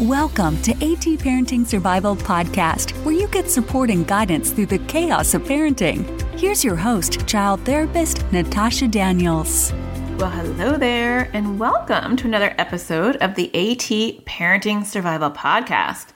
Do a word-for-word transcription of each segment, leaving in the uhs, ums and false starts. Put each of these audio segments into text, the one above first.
Welcome to AT Parenting Survival Podcast, where you get support and guidance through the chaos of parenting. Here's your host, child therapist, Natasha Daniels. Well, hello there, and welcome to another episode of the AT Parenting Survival Podcast.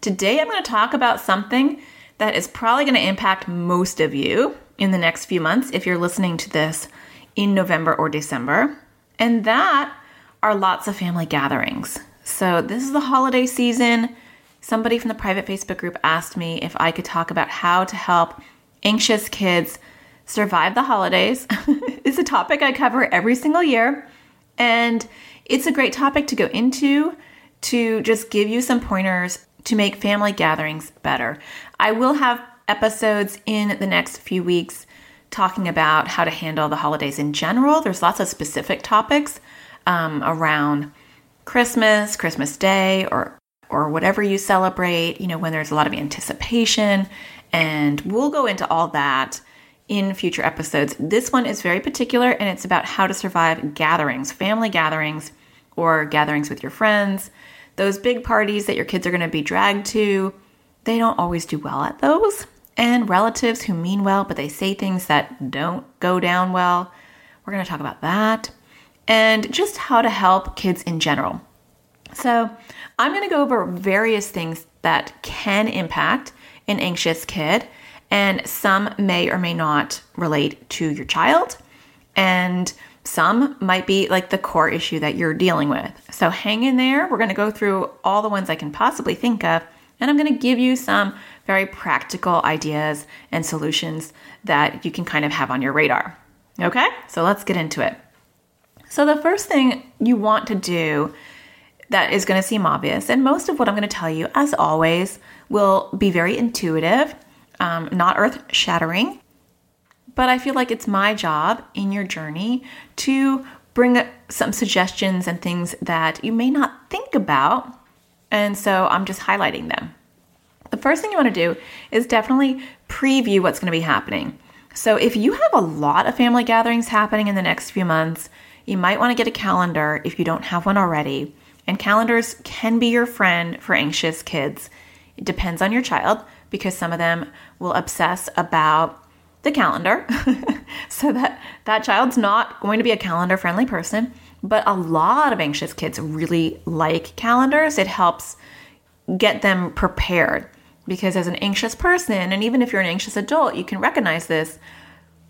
Today, I'm going to talk about something that is probably going to impact most of you in the next few months if you're listening to this in November or December, and that are lots of family gatherings. So this is the holiday season. Somebody from the private Facebook group asked me if I could talk about how to help anxious kids survive the holidays. It's a topic I cover every single year, and it's a great topic to go into to just give you some pointers to make family gatherings better. I will have episodes in the next few weeks talking about how to handle the holidays in general. There's lots of specific topics um, around Christmas, Christmas Day, or or whatever you celebrate, you know, when there's a lot of anticipation, and we'll go into all that in future episodes. This one is very particular, and it's about how to survive gatherings, family gatherings, or gatherings with your friends. Those big parties that your kids are going to be dragged to, they don't always do well at those. And relatives who mean well, but they say things that don't go down well. We're going to talk about that. And just how to help kids in general. So I'm going to go over various things that can impact an anxious kid, and some may or may not relate to your child, and some might be like the core issue that you're dealing with. So hang in there. We're going to go through all the ones I can possibly think of, and I'm going to give you some very practical ideas and solutions that you can kind of have on your radar. Okay, so let's get into it. So the first thing you want to do that is going to seem obvious, and most of what I'm going to tell you, as always, will be very intuitive, um, not earth-shattering, but I feel like it's my job in your journey to bring up some suggestions and things that you may not think about, and so I'm just highlighting them. The first thing you want to do is definitely preview what's going to be happening. So if you have a lot of family gatherings happening in the next few months, you might want to get a calendar if you don't have one already. And calendars can be your friend for anxious kids. It depends on your child, because some of them will obsess about the calendar. So that, that child's not going to be a calendar-friendly person. But a lot of anxious kids really like calendars. It helps get them prepared. Because as an anxious person, and even if you're an anxious adult, you can recognize this,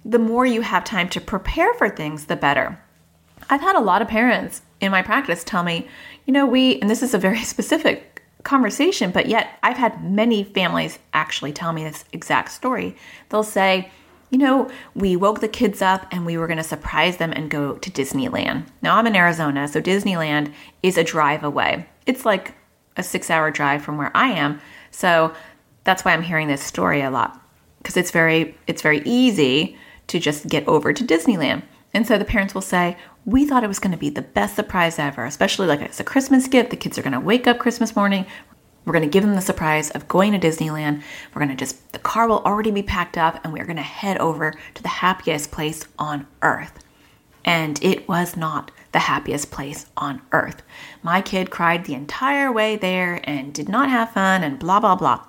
the more you have time to prepare for things, the better. I've had a lot of parents in my practice tell me, you know, we, and this is a very specific conversation, but yet I've had many families actually tell me this exact story. They'll say, you know, we woke the kids up and we were going to surprise them and go to Disneyland. Now I'm in Arizona, so Disneyland is a drive away. It's like a six hour drive from where I am. So that's why I'm hearing this story a lot, because it's very, it's very easy to just get over to Disneyland. And so the parents will say, we thought it was going to be the best surprise ever, especially like it's a Christmas gift. The kids are going to wake up Christmas morning. We're going to give them the surprise of going to Disneyland. We're going to just, the car will already be packed up, and we're going to head over to the happiest place on earth. And it was not the happiest place on earth. My kid cried the entire way there and did not have fun and blah, blah, blah.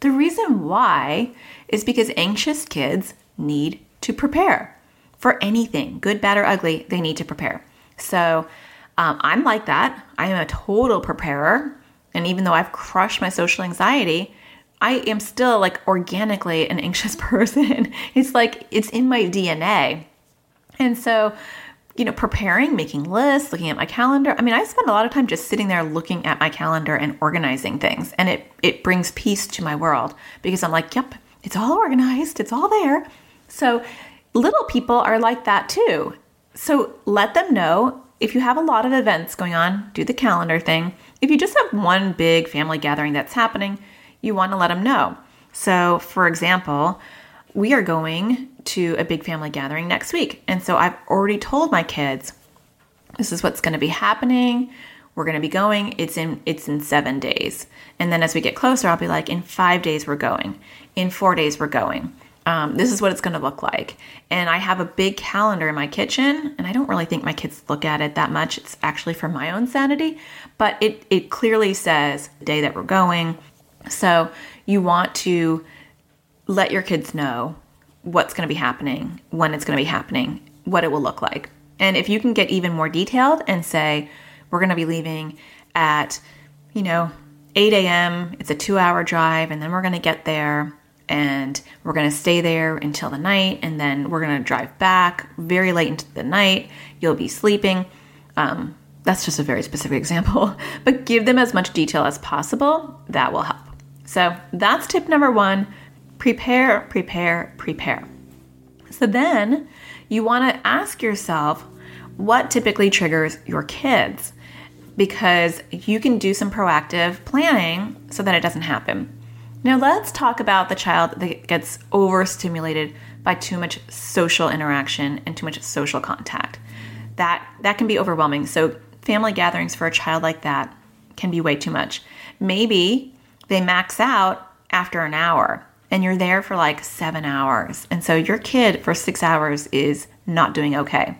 The reason why is because anxious kids need to prepare. For anything, good, bad, or ugly, they need to prepare. So um, I'm like that. I am a total preparer. And even though I've crushed my social anxiety, I am still like organically an anxious person. It's like it's in my D N A. And so, you know, preparing, making lists, looking at my calendar. I mean, I spend a lot of time just sitting there looking at my calendar and organizing things. And it, it brings peace to my world, because I'm like, yep, it's all organized. It's all there. So little people are like that too. So let them know, if you have a lot of events going on, do the calendar thing. If you just have one big family gathering that's happening, you want to let them know. So for example, we are going to a big family gathering next week. And so I've already told my kids, this is what's going to be happening. We're going to be going. It's in, it's in seven days. And then as we get closer, I'll be like, in five days, we're going. In four days, we're going. Um, this is what it's going to look like. And I have a big calendar in my kitchen, and I don't really think my kids look at it that much. It's actually for my own sanity, but it, it clearly says the day that we're going. So you want to let your kids know what's going to be happening, when it's going to be happening, what it will look like. And if you can get even more detailed and say, we're going to be leaving at, you know, eight a.m., it's a two hour drive, and then we're going to get there, and we're going to stay there until the night, and then we're going to drive back very late into the night. You'll be sleeping. Um, that's just a very specific example, but give them as much detail as possible. That will help. So that's tip number one. Prepare, prepare, prepare. So then you want to ask yourself what typically triggers your kids, because you can do some proactive planning so that it doesn't happen. Now let's talk about the child that gets overstimulated by too much social interaction and too much social contact. That, that can be overwhelming. So family gatherings for a child like that can be way too much. Maybe they max out after an hour, and you're there for like seven hours. And so your kid for six hours is not doing okay.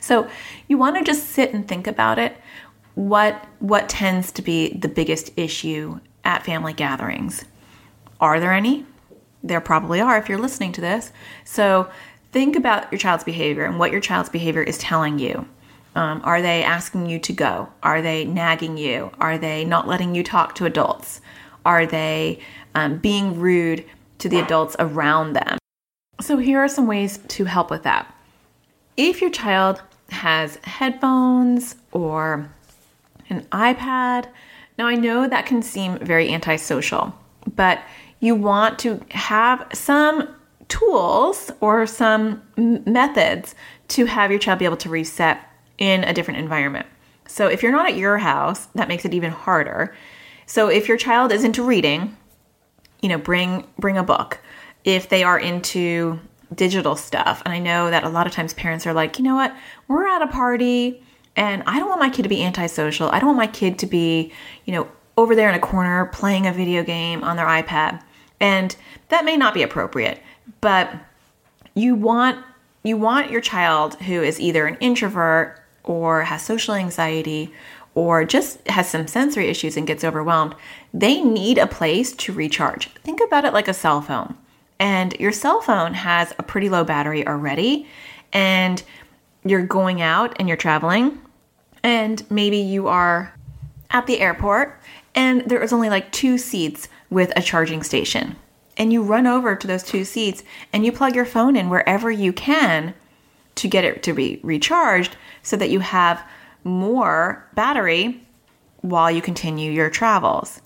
So you want to just sit and think about it. What, what tends to be the biggest issue at family gatherings? Are there any? There probably are if you're listening to this. So think about your child's behavior and what your child's behavior is telling you. Um, are they asking you to go? Are they nagging you? Are they not letting you talk to adults? Are they um, being rude to the adults around them? So here are some ways to help with that. If your child has headphones or an iPad, now I know that can seem very antisocial, but you want to have some tools or some methods to have your child be able to reset in a different environment. So if you're not at your house, that makes it even harder. So if your child is into reading, you know, bring bring a book. If they are into digital stuff, and I know that a lot of times parents are like, you know what, we're at a party and I don't want my kid to be antisocial. I don't want my kid to be, you know, over there in a corner playing a video game on their iPad. And that may not be appropriate, but you want you want your child who is either an introvert or has social anxiety or just has some sensory issues and gets overwhelmed, they need a place to recharge. Think about it like a cell phone. And your cell phone has a pretty low battery already, and you're going out and you're traveling, and maybe you are at the airport and there is only like two seats with a charging station. And you run over to those two seats and you plug your phone in wherever you can to get it to be recharged so that you have more battery while you continue your travels.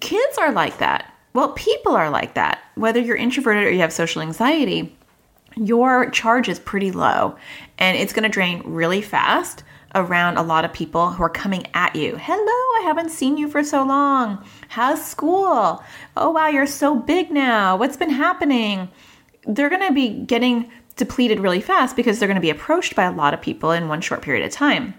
Kids are like that. Well, people are like that. Whether you're introverted or you have social anxiety, your charge is pretty low and it's going to drain really fast around a lot of people who are coming at you. Hello, I haven't seen you for so long. How's school? Oh, wow, you're so big now. What's been happening? They're going to be getting depleted really fast because they're going to be approached by a lot of people in one short period of time.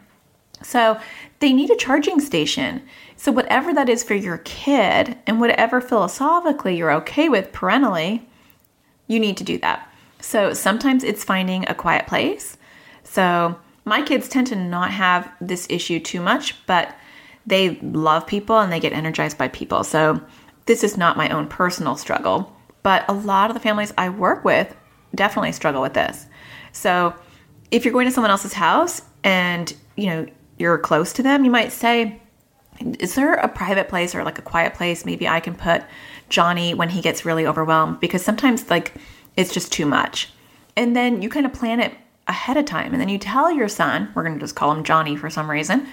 So they need a charging station. So whatever that is for your kid and whatever philosophically you're okay with parentally, you need to do that. So sometimes it's finding a quiet place. So my kids tend to not have this issue too much, but they love people and they get energized by people. So this is not my own personal struggle, but a lot of the families I work with definitely struggle with this. So if you're going to someone else's house and you know, you're close to them, you might say, is there a private place or like a quiet place? Maybe I can put Johnny when he gets really overwhelmed, because sometimes like it's just too much. And then you kind of plan it ahead of time. And then you tell your son, we're going to just call him Johnny for some reason.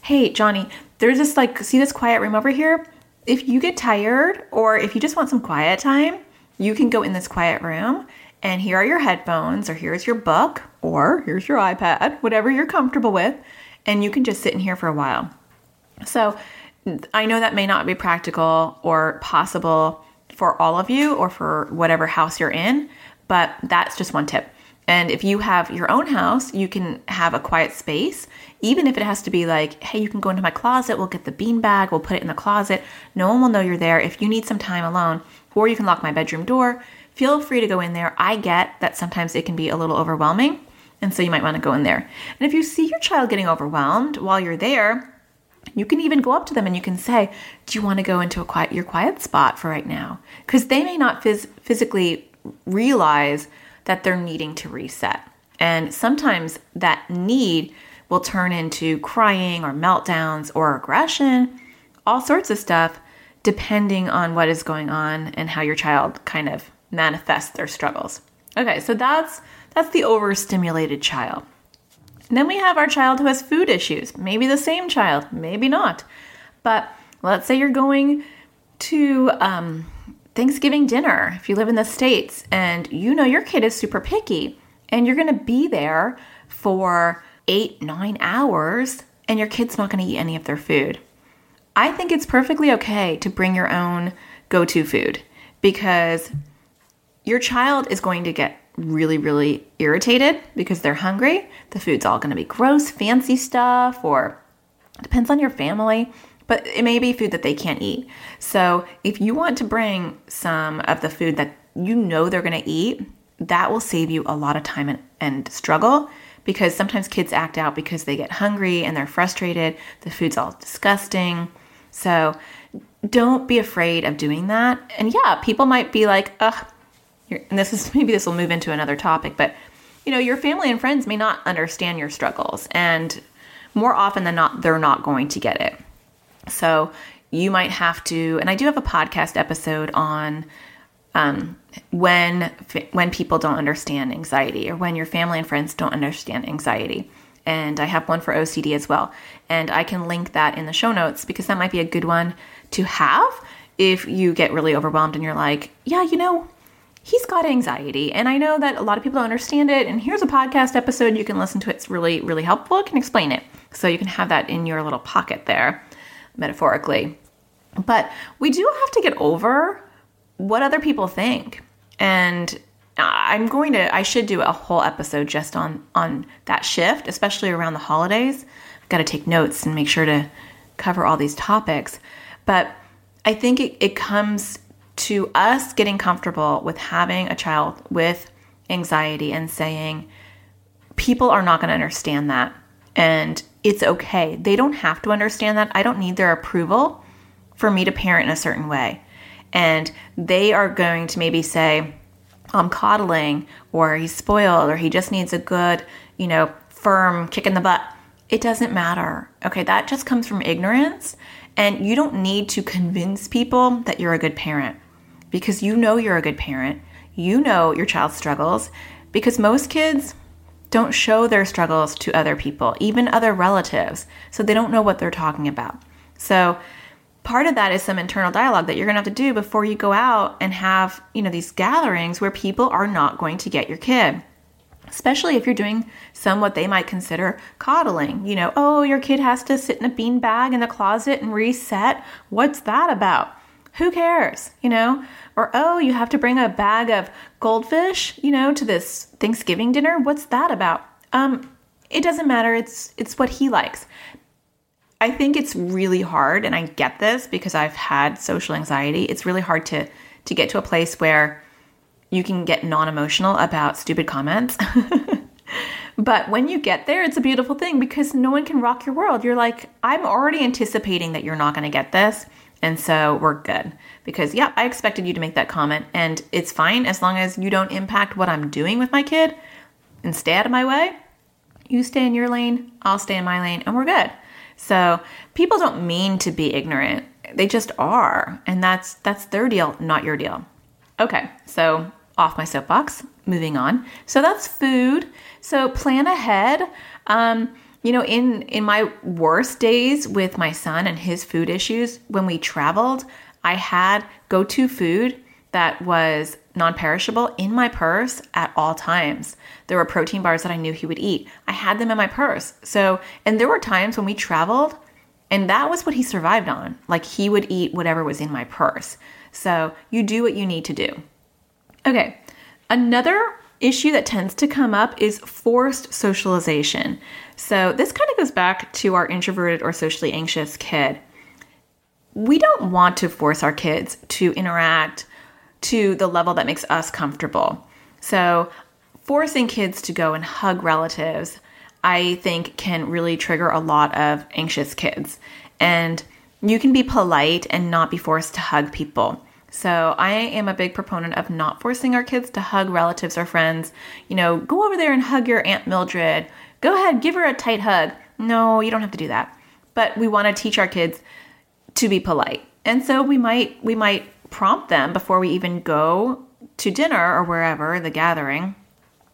Hey, Johnny, there's this like, see this quiet room over here? If you get tired or if you just want some quiet time, you can go in this quiet room. And here are your headphones, or here's your book, or here's your iPad, whatever you're comfortable with. And you can just sit in here for a while. So I know that may not be practical or possible for all of you or for whatever house you're in, but that's just one tip. And if you have your own house, you can have a quiet space, even if it has to be like, hey, you can go into my closet, we'll get the beanbag, we'll put it in the closet. No one will know you're there if you need some time alone, or you can lock my bedroom door. feel free to go in there. I get that sometimes it can be a little overwhelming, and so you might want to go in there. And if you see your child getting overwhelmed while you're there, you can even go up to them and you can say, do you want to go into a quiet, your quiet spot for right now? Because they may not phys- physically realize that they're needing to reset. And sometimes that need will turn into crying or meltdowns or aggression, all sorts of stuff, depending on what is going on and how your child kind of manifests their struggles. Okay, so that's that's the overstimulated child. And then we have our child who has food issues, maybe the same child, maybe not. But let's say you're going to um, Thanksgiving dinner, if you live in the States, and you know your kid is super picky, and you're going to be there for eight, nine hours, and your kid's not going to eat any of their food. I think it's perfectly okay to bring your own go-to food, because your child is going to get really, really irritated because they're hungry. The food's all going to be gross, fancy stuff, or depends on your family, but it may be food that they can't eat. So if you want to bring some of the food that you know they're going to eat, that will save you a lot of time and, and struggle, because sometimes kids act out because they get hungry and they're frustrated. The food's all disgusting. So don't be afraid of doing that. And yeah, people might be like, ugh, You're, and this is, maybe this will move into another topic, but you know, your family and friends may not understand your struggles, and more often than not, they're not going to get it. So you might have to, and I do have a podcast episode on, um, when, when people don't understand anxiety, or when your family and friends don't understand anxiety. And I have one for O C D as well. And I can link that in the show notes, because that might be a good one to have if you get really overwhelmed and you're like, yeah, you know, he's got anxiety, and I know that a lot of people don't understand it, and here's a podcast episode. You can listen to it. It's really, really helpful. It can explain it. So you can have that in your little pocket there, metaphorically. But we do have to get over what other people think. And I'm going to, I should do a whole episode just on, on that shift, especially around the holidays. I've got to take notes and make sure to cover all these topics. But I think it, it comes to us getting comfortable with having a child with anxiety and saying, people are not going to understand that. And it's okay. They don't have to understand that. I don't need their approval for me to parent in a certain way. And they are going to maybe say, I'm coddling, or he's spoiled, or he just needs a good, you know, firm kick in the butt. It doesn't matter. Okay, that just comes from ignorance. And you don't need to convince people that you're a good parent, because you know you're a good parent. You know your child struggles, because most kids don't show their struggles to other people, even other relatives. So they don't know what they're talking about. So part of that is some internal dialogue that you're going to have to do before you go out and have, you know, these gatherings where people are not going to get your kid, especially if you're doing some what they might consider coddling. You know, oh, your kid has to sit in a beanbag in the closet and reset. What's that about? Who cares, you know? Or, oh, you have to bring a bag of goldfish, you know, to this Thanksgiving dinner. What's that about? Um, it doesn't matter. It's it's what he likes. I think it's really hard, and I get this because I've had social anxiety. It's really hard to to get to a place where you can get non-emotional about stupid comments. But when you get there, it's a beautiful thing, because no one can rock your world. You're like, I'm already anticipating that you're not going to get this. And so we're good, because yeah, I expected you to make that comment, and it's fine as long as you don't impact what I'm doing with my kid and stay out of my way. You stay in your lane, I'll stay in my lane, and we're good. So people don't mean to be ignorant. They just are. And that's, that's their deal, not your deal. Okay. So off my soapbox, moving on. So that's food. So plan ahead. Um, You know, in, in my worst days with my son and his food issues, when we traveled, I had go-to food that was non-perishable in my purse at all times. There were protein bars that I knew he would eat. I had them in my purse. So, and there were times when we traveled, and that was what he survived on. Like, he would eat whatever was in my purse. So you do what you need to do. Okay. Another issue that tends to come up is forced socialization. So this kind of goes back to our introverted or socially anxious kid. We don't want to force our kids to interact, to the level that makes us comfortable. So forcing kids to go and hug relatives, I think, can really trigger a lot of anxious kids. And you can be polite and not be forced to hug people. So I am a big proponent of not forcing our kids to hug relatives or friends. You know, go over there and hug your Aunt Mildred. Go ahead, give her a tight hug. No, you don't have to do that. But we want to teach our kids to be polite. And so we might we might prompt them before we even go to dinner or wherever, the gathering,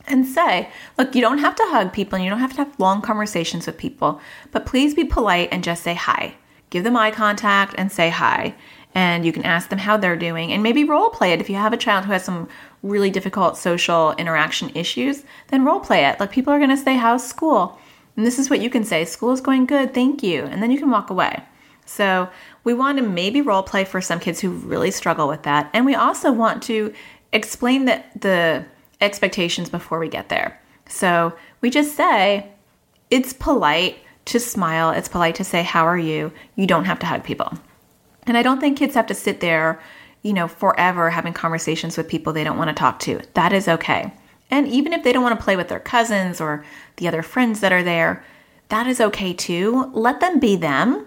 and say, look, you don't have to hug people and you don't have to have long conversations with people, but please be polite and just say hi. Give them eye contact and say hi. And you can ask them how they're doing and maybe role play it. If you have a child who has some really difficult social interaction issues, then role play it. Like, people are going to say, how's school? And this is what you can say: school is going good, thank you. And then you can walk away. So we want to maybe role play for some kids who really struggle with that. And we also want to explain the, the expectations before we get there. So we just say, it's polite to smile. It's polite to say, how are you? You don't have to hug people. And I don't think kids have to sit there, you know, forever having conversations with people they don't want to talk to. That is okay. And even if they don't want to play with their cousins or the other friends that are there, that is okay too. Let them be them.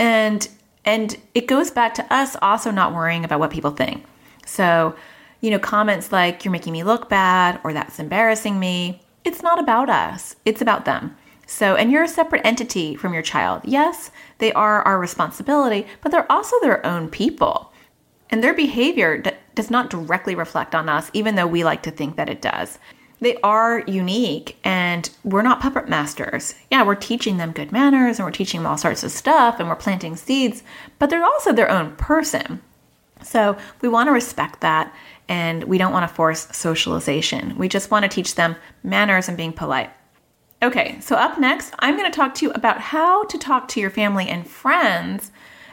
And and it goes back to us also not worrying about what people think. So, you know, comments like, you're making me look bad, or that's embarrassing me. It's not about us. It's about them. So, and you're a separate entity from your child. Yes, they are our responsibility, but they're also their own people. And their behavior d- does not directly reflect on us, even though we like to think that it does. They are unique, and we're not puppet masters. Yeah, we're teaching them good manners, and we're teaching them all sorts of stuff, and we're planting seeds, but they're also their own person. So we want to respect that, and we don't want to force socialization. We just want to teach them manners and being polite. Okay, so up next, I'm going to talk to you about how to talk to your family and friends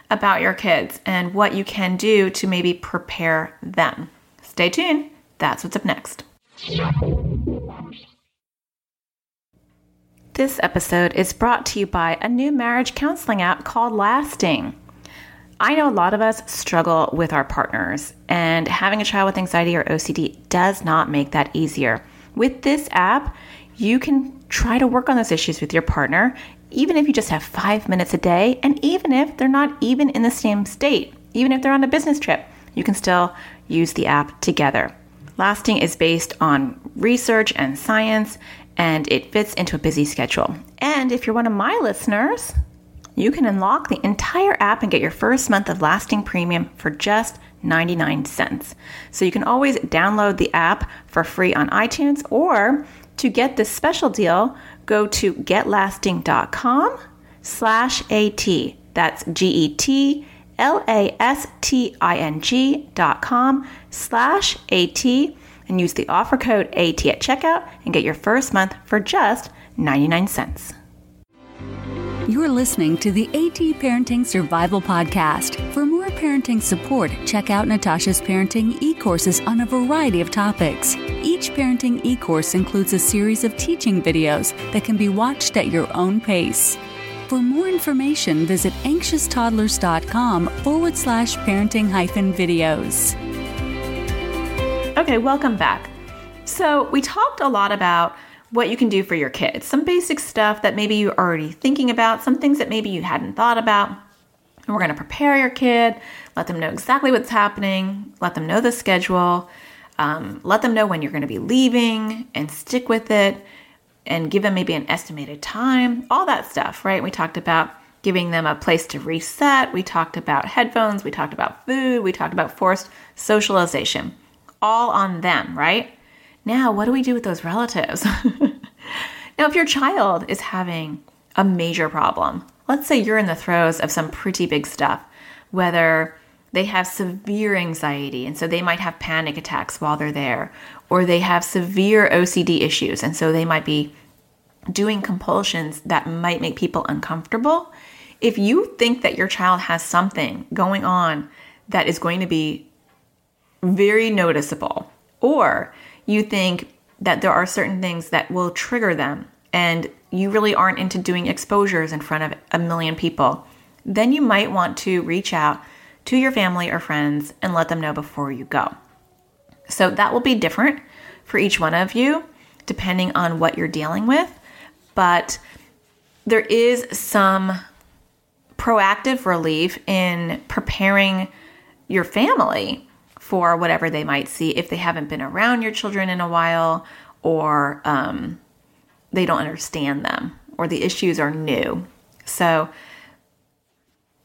about your kids and what you can do to maybe prepare them. Stay tuned. That's what's up next. This episode is brought to you by a new marriage counseling app called Lasting. I know a lot of us struggle with our partners, and having a child with anxiety or O C D does not make that easier. With this app, you can try to work on those issues with your partner, even if you just have five minutes a day, and even if they're not even in the same state, even if they're on a business trip, you can still use the app together. Lasting is based on research and science, and it fits into a busy schedule. And if you're one of my listeners, you can unlock the entire app and get your first month of Lasting Premium for just ninety-nine cents. So you can always download the app for free on iTunes, or to get this special deal, go to getlasting.com slash AT. That's G-E-T-L-A-S-T-I-N-G dot com slash AT, and use the offer code AT at checkout and get your first month for just ninety-nine cents. You're listening to the AT Parenting Survival Podcast. For more parenting support, check out Natasha's parenting e-courses on a variety of topics. Each parenting e-course includes a series of teaching videos that can be watched at your own pace. For more information, visit anxious toddlers dot com forward slash parenting hyphen videos. Okay, welcome back. So we talked a lot about what you can do for your kids, some basic stuff that maybe you're already thinking about, some things that maybe you hadn't thought about. And we're going to prepare your kid, let them know exactly what's happening, let them know the schedule, um, let them know when you're going to be leaving, and stick with it, and give them maybe an estimated time, all that stuff, right? We talked about giving them a place to reset. We talked about headphones. We talked about food. We talked about forced socialization, all on them, right? Now, what do we do with those relatives? Now, if your child is having a major problem, let's say you're in the throes of some pretty big stuff, whether they have severe anxiety, and so they might have panic attacks while they're there, or they have severe O C D issues, and so they might be doing compulsions that might make people uncomfortable. If you think that your child has something going on that is going to be very noticeable, or you think that there are certain things that will trigger them and you really aren't into doing exposures in front of a million people, then you might want to reach out to your family or friends and let them know before you go. So that will be different for each one of you, depending on what you're dealing with. But there is some proactive relief in preparing your family for whatever they might see if they haven't been around your children in a while, or um, they don't understand them, or the issues are new. So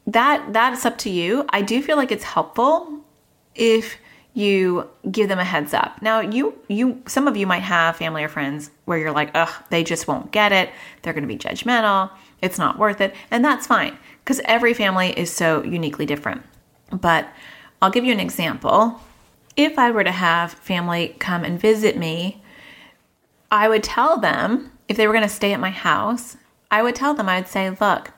that that's up to you. I do feel like it's helpful if you give them a heads up. Now, you, you, some of you might have family or friends where you're like, ugh, they just won't get it. They're going to be judgmental. It's not worth it. And that's fine, because every family is so uniquely different. But I'll give you an example. If I were to have family come and visit me, I would tell them, if they were going to stay at my house, I would tell them, I would say, look,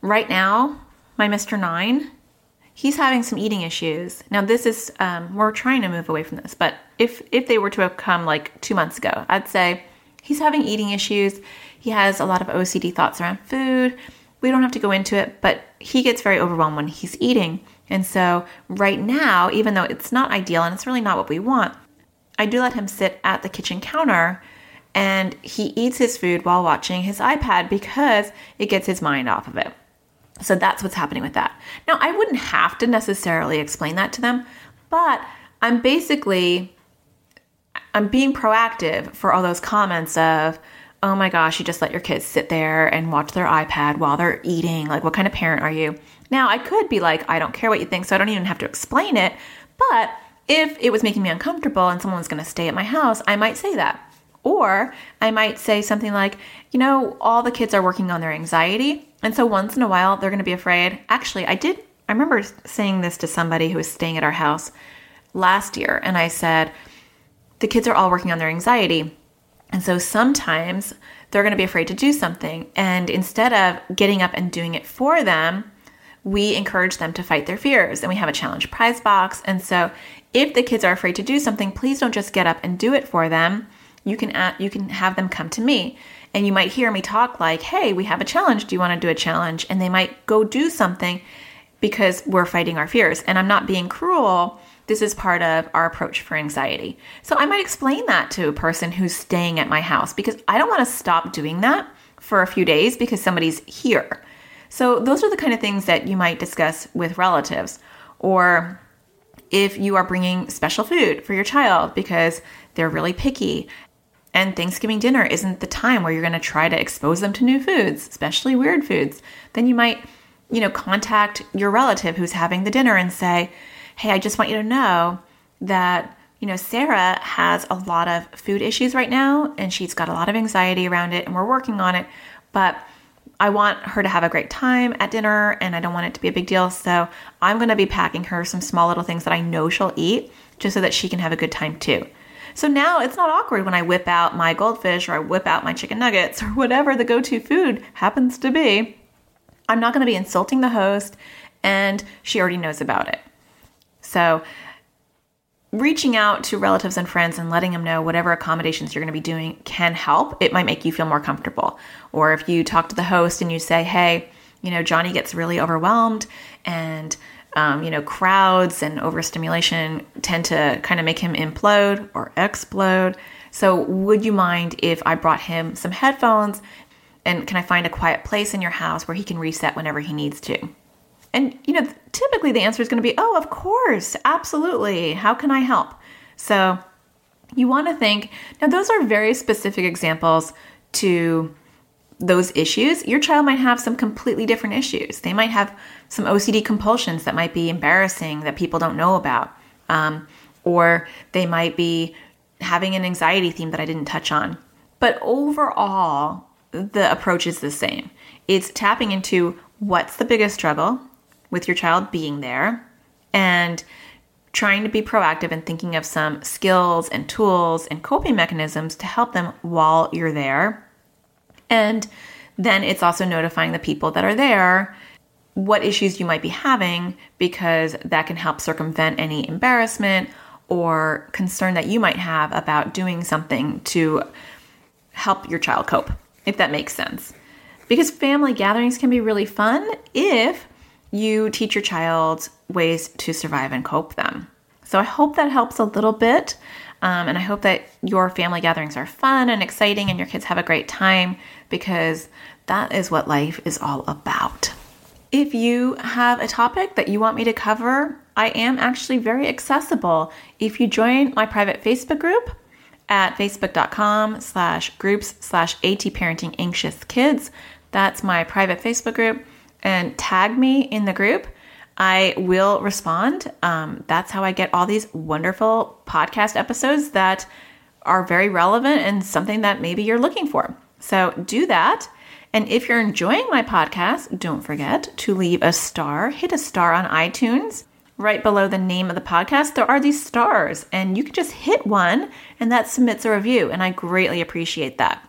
right now, my Mister Nine, he's having some eating issues. Now this is, um, we're trying to move away from this, but if, if they were to have come like two months ago, I'd say he's having eating issues. He has a lot of O C D thoughts around food. We don't have to go into it, but he gets very overwhelmed when he's eating. And so right now, even though it's not ideal and it's really not what we want, I do let him sit at the kitchen counter and he eats his food while watching his iPad because it gets his mind off of it. So that's what's happening with that. Now, I wouldn't have to necessarily explain that to them, but I'm basically, I'm being proactive for all those comments of, oh my gosh, you just let your kids sit there and watch their iPad while they're eating. Like, what kind of parent are you? Now, I could be like, I don't care what you think, so I don't even have to explain it. But if it was making me uncomfortable and someone's going to stay at my house, I might say that. Or I might say something like, you know, all the kids are working on their anxiety. And so once in a while, they're going to be afraid. Actually, I did, I remember saying this to somebody who was staying at our house last year. And I said, the kids are all working on their anxiety. And so sometimes they're going to be afraid to do something. And instead of getting up and doing it for them, we encourage them to fight their fears. And we have a challenge prize box. And so if the kids are afraid to do something, please don't just get up and do it for them. You can add, you can have them come to me. And you might hear me talk like, hey, we have a challenge. Do you want to do a challenge? And they might go do something because we're fighting our fears. And I'm not being cruel. This is part of our approach for anxiety. So I might explain that to a person who's staying at my house because I don't want to stop doing that for a few days because somebody's here. So those are the kind of things that you might discuss with relatives, or if you are bringing special food for your child because they're really picky. And Thanksgiving dinner isn't the time where you're going to try to expose them to new foods, especially weird foods. Then you might, you know, contact your relative who's having the dinner and say, hey, I just want you to know that, you know, Sarah has a lot of food issues right now and she's got a lot of anxiety around it and we're working on it, but I want her to have a great time at dinner and I don't want it to be a big deal. So I'm going to be packing her some small little things that I know she'll eat just so that she can have a good time too. So now it's not awkward when I whip out my goldfish or I whip out my chicken nuggets or whatever the go-to food happens to be. I'm not going to be insulting the host and she already knows about it. So reaching out to relatives and friends and letting them know whatever accommodations you're going to be doing can help. It might make you feel more comfortable. Or if you talk to the host and you say, hey, you know, Johnny gets really overwhelmed and Um, you know, crowds and overstimulation tend to kind of make him implode or explode. So would you mind if I brought him some headphones, and can I find a quiet place in your house where he can reset whenever he needs to? And, you know, typically the answer is going to be, oh, of course, absolutely. How can I help? So you want to think, now those are very specific examples to those issues. Your child might have some completely different issues. They might have some O C D compulsions that might be embarrassing that people don't know about. Um, or they might be having an anxiety theme that I didn't touch on. But overall, the approach is the same. It's tapping into what's the biggest struggle with your child being there and trying to be proactive and thinking of some skills and tools and coping mechanisms to help them while you're there. And then it's also notifying the people that are there what issues you might be having, because that can help circumvent any embarrassment or concern that you might have about doing something to help your child cope, if that makes sense. Because family gatherings can be really fun if you teach your child ways to survive and cope them. So I hope that helps a little bit. Um, and I hope that your family gatherings are fun and exciting and your kids have a great time, because that is what life is all about. If you have a topic that you want me to cover, I am actually very accessible. If you join my private Facebook group at facebook.com slash groups slash AT Parenting Anxious Kids, that's my private Facebook group, and tag me in the group, I will respond. Um, that's how I get all these wonderful podcast episodes that are very relevant and something that maybe you're looking for. So do that. And if you're enjoying my podcast, don't forget to leave a star. Hit a star on iTunes. Right below the name of the podcast, there are these stars, and you can just hit one, and that submits a review, and I greatly appreciate that.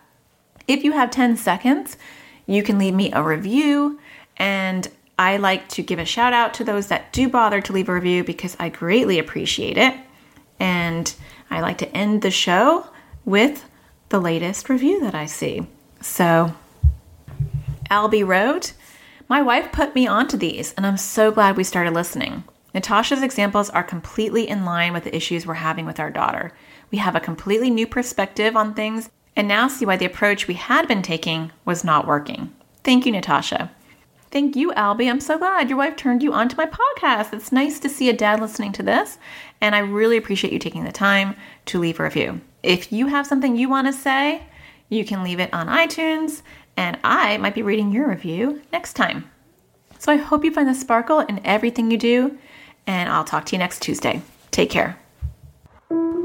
If you have ten seconds, you can leave me a review, and I like to give a shout out to those that do bother to leave a review because I greatly appreciate it. And I like to end the show with the latest review that I see. So Albie wrote, "My wife put me onto these, and I'm so glad we started listening. Natasha's examples are completely in line with the issues we're having with our daughter. We have a completely new perspective on things and now see why the approach we had been taking was not working. Thank you, Natasha." Thank you, Albie. I'm so glad your wife turned you onto my podcast. It's nice to see a dad listening to this, and I really appreciate you taking the time to leave a review. If you have something you want to say, you can leave it on iTunes, and I might be reading your review next time. So I hope you find the sparkle in everything you do, and I'll talk to you next Tuesday. Take care.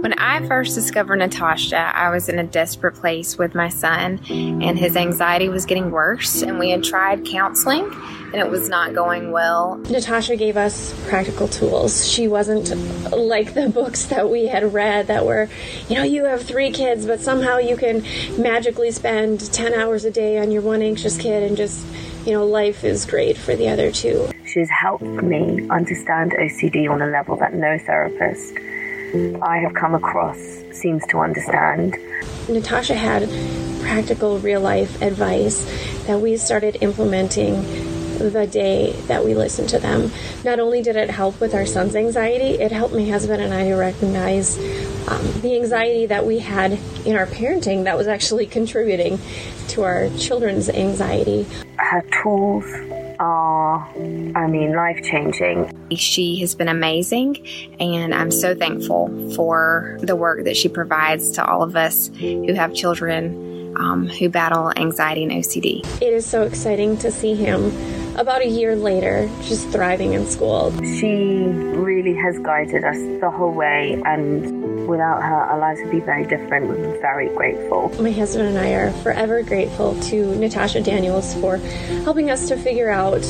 When I first discovered Natasha, I was in a desperate place with my son, and his anxiety was getting worse, and we had tried counseling, and it was not going well. Natasha gave us practical tools. She wasn't like the books that we had read that were, you know, you have three kids, but somehow you can magically spend ten hours a day on your one anxious kid and just, you know, life is great for the other two. She's helped me understand O C D on a level that no therapist I have come across seems to understand. Natasha had practical real-life advice that we started implementing the day that we listened to them. Not only did it help with our son's anxiety, it helped my husband and I to recognize um, the anxiety that we had in our parenting that was actually contributing to our children's anxiety. Her tools are, I mean, life-changing. She has been amazing, and I'm so thankful for the work that she provides to all of us who have children um, who battle anxiety and O C D. It is so exciting to see him about a year later just thriving in school. She really has guided us the whole way, and without her, our lives would be very different. We're very grateful. My husband and I are forever grateful to Natasha Daniels for helping us to figure out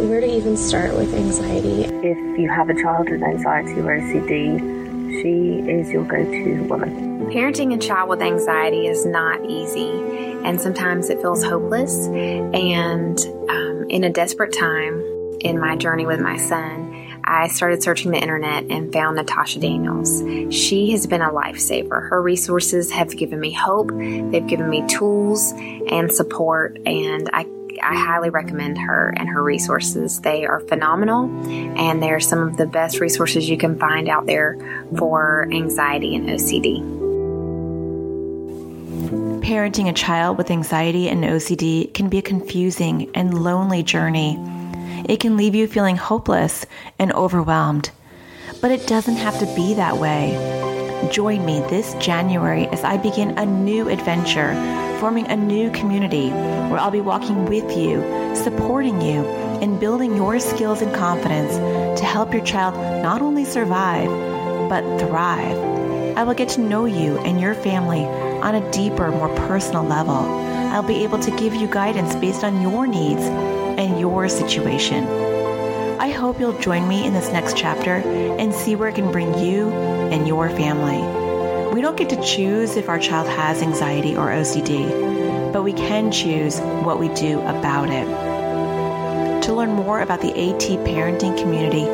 where to even start with anxiety. If you have a child with anxiety or O C D, she is your go-to woman. Parenting a child with anxiety is not easy, and sometimes it feels hopeless. And um, in a desperate time in my journey with my son, I started searching the internet and found Natasha Daniels. She has been a lifesaver. Her resources have given me hope. They've given me tools and support, and I I highly recommend her and her resources. They are phenomenal, and they're some of the best resources you can find out there for anxiety and O C D. Parenting a child with anxiety and O C D can be a confusing and lonely journey. It can leave you feeling hopeless and overwhelmed, but it doesn't have to be that way. Join me this January as I begin a new adventure, forming a new community where I'll be walking with you, supporting you, and building your skills and confidence to help your child not only survive, but thrive. I will get to know you and your family on a deeper, more personal level. I'll be able to give you guidance based on your needs and your situation. I hope you'll join me in this next chapter and see where it can bring you and your family. We don't get to choose if our child has anxiety or O C D, but we can choose what we do about it. To learn more about the AT Parenting community,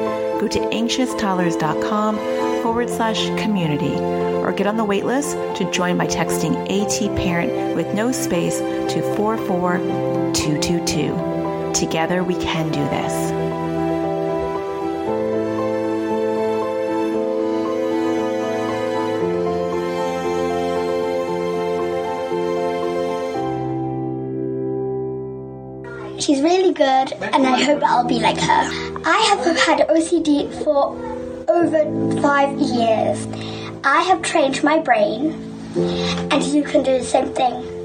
go to anxious toddlers dot com forward slash community, or get on the waitlist to join by texting AT Parent with no space to four four two two two. Together we can do this. She's really good, and I hope I'll be like her. I have had O C D for over five years. I have trained my brain, and you can do the same thing.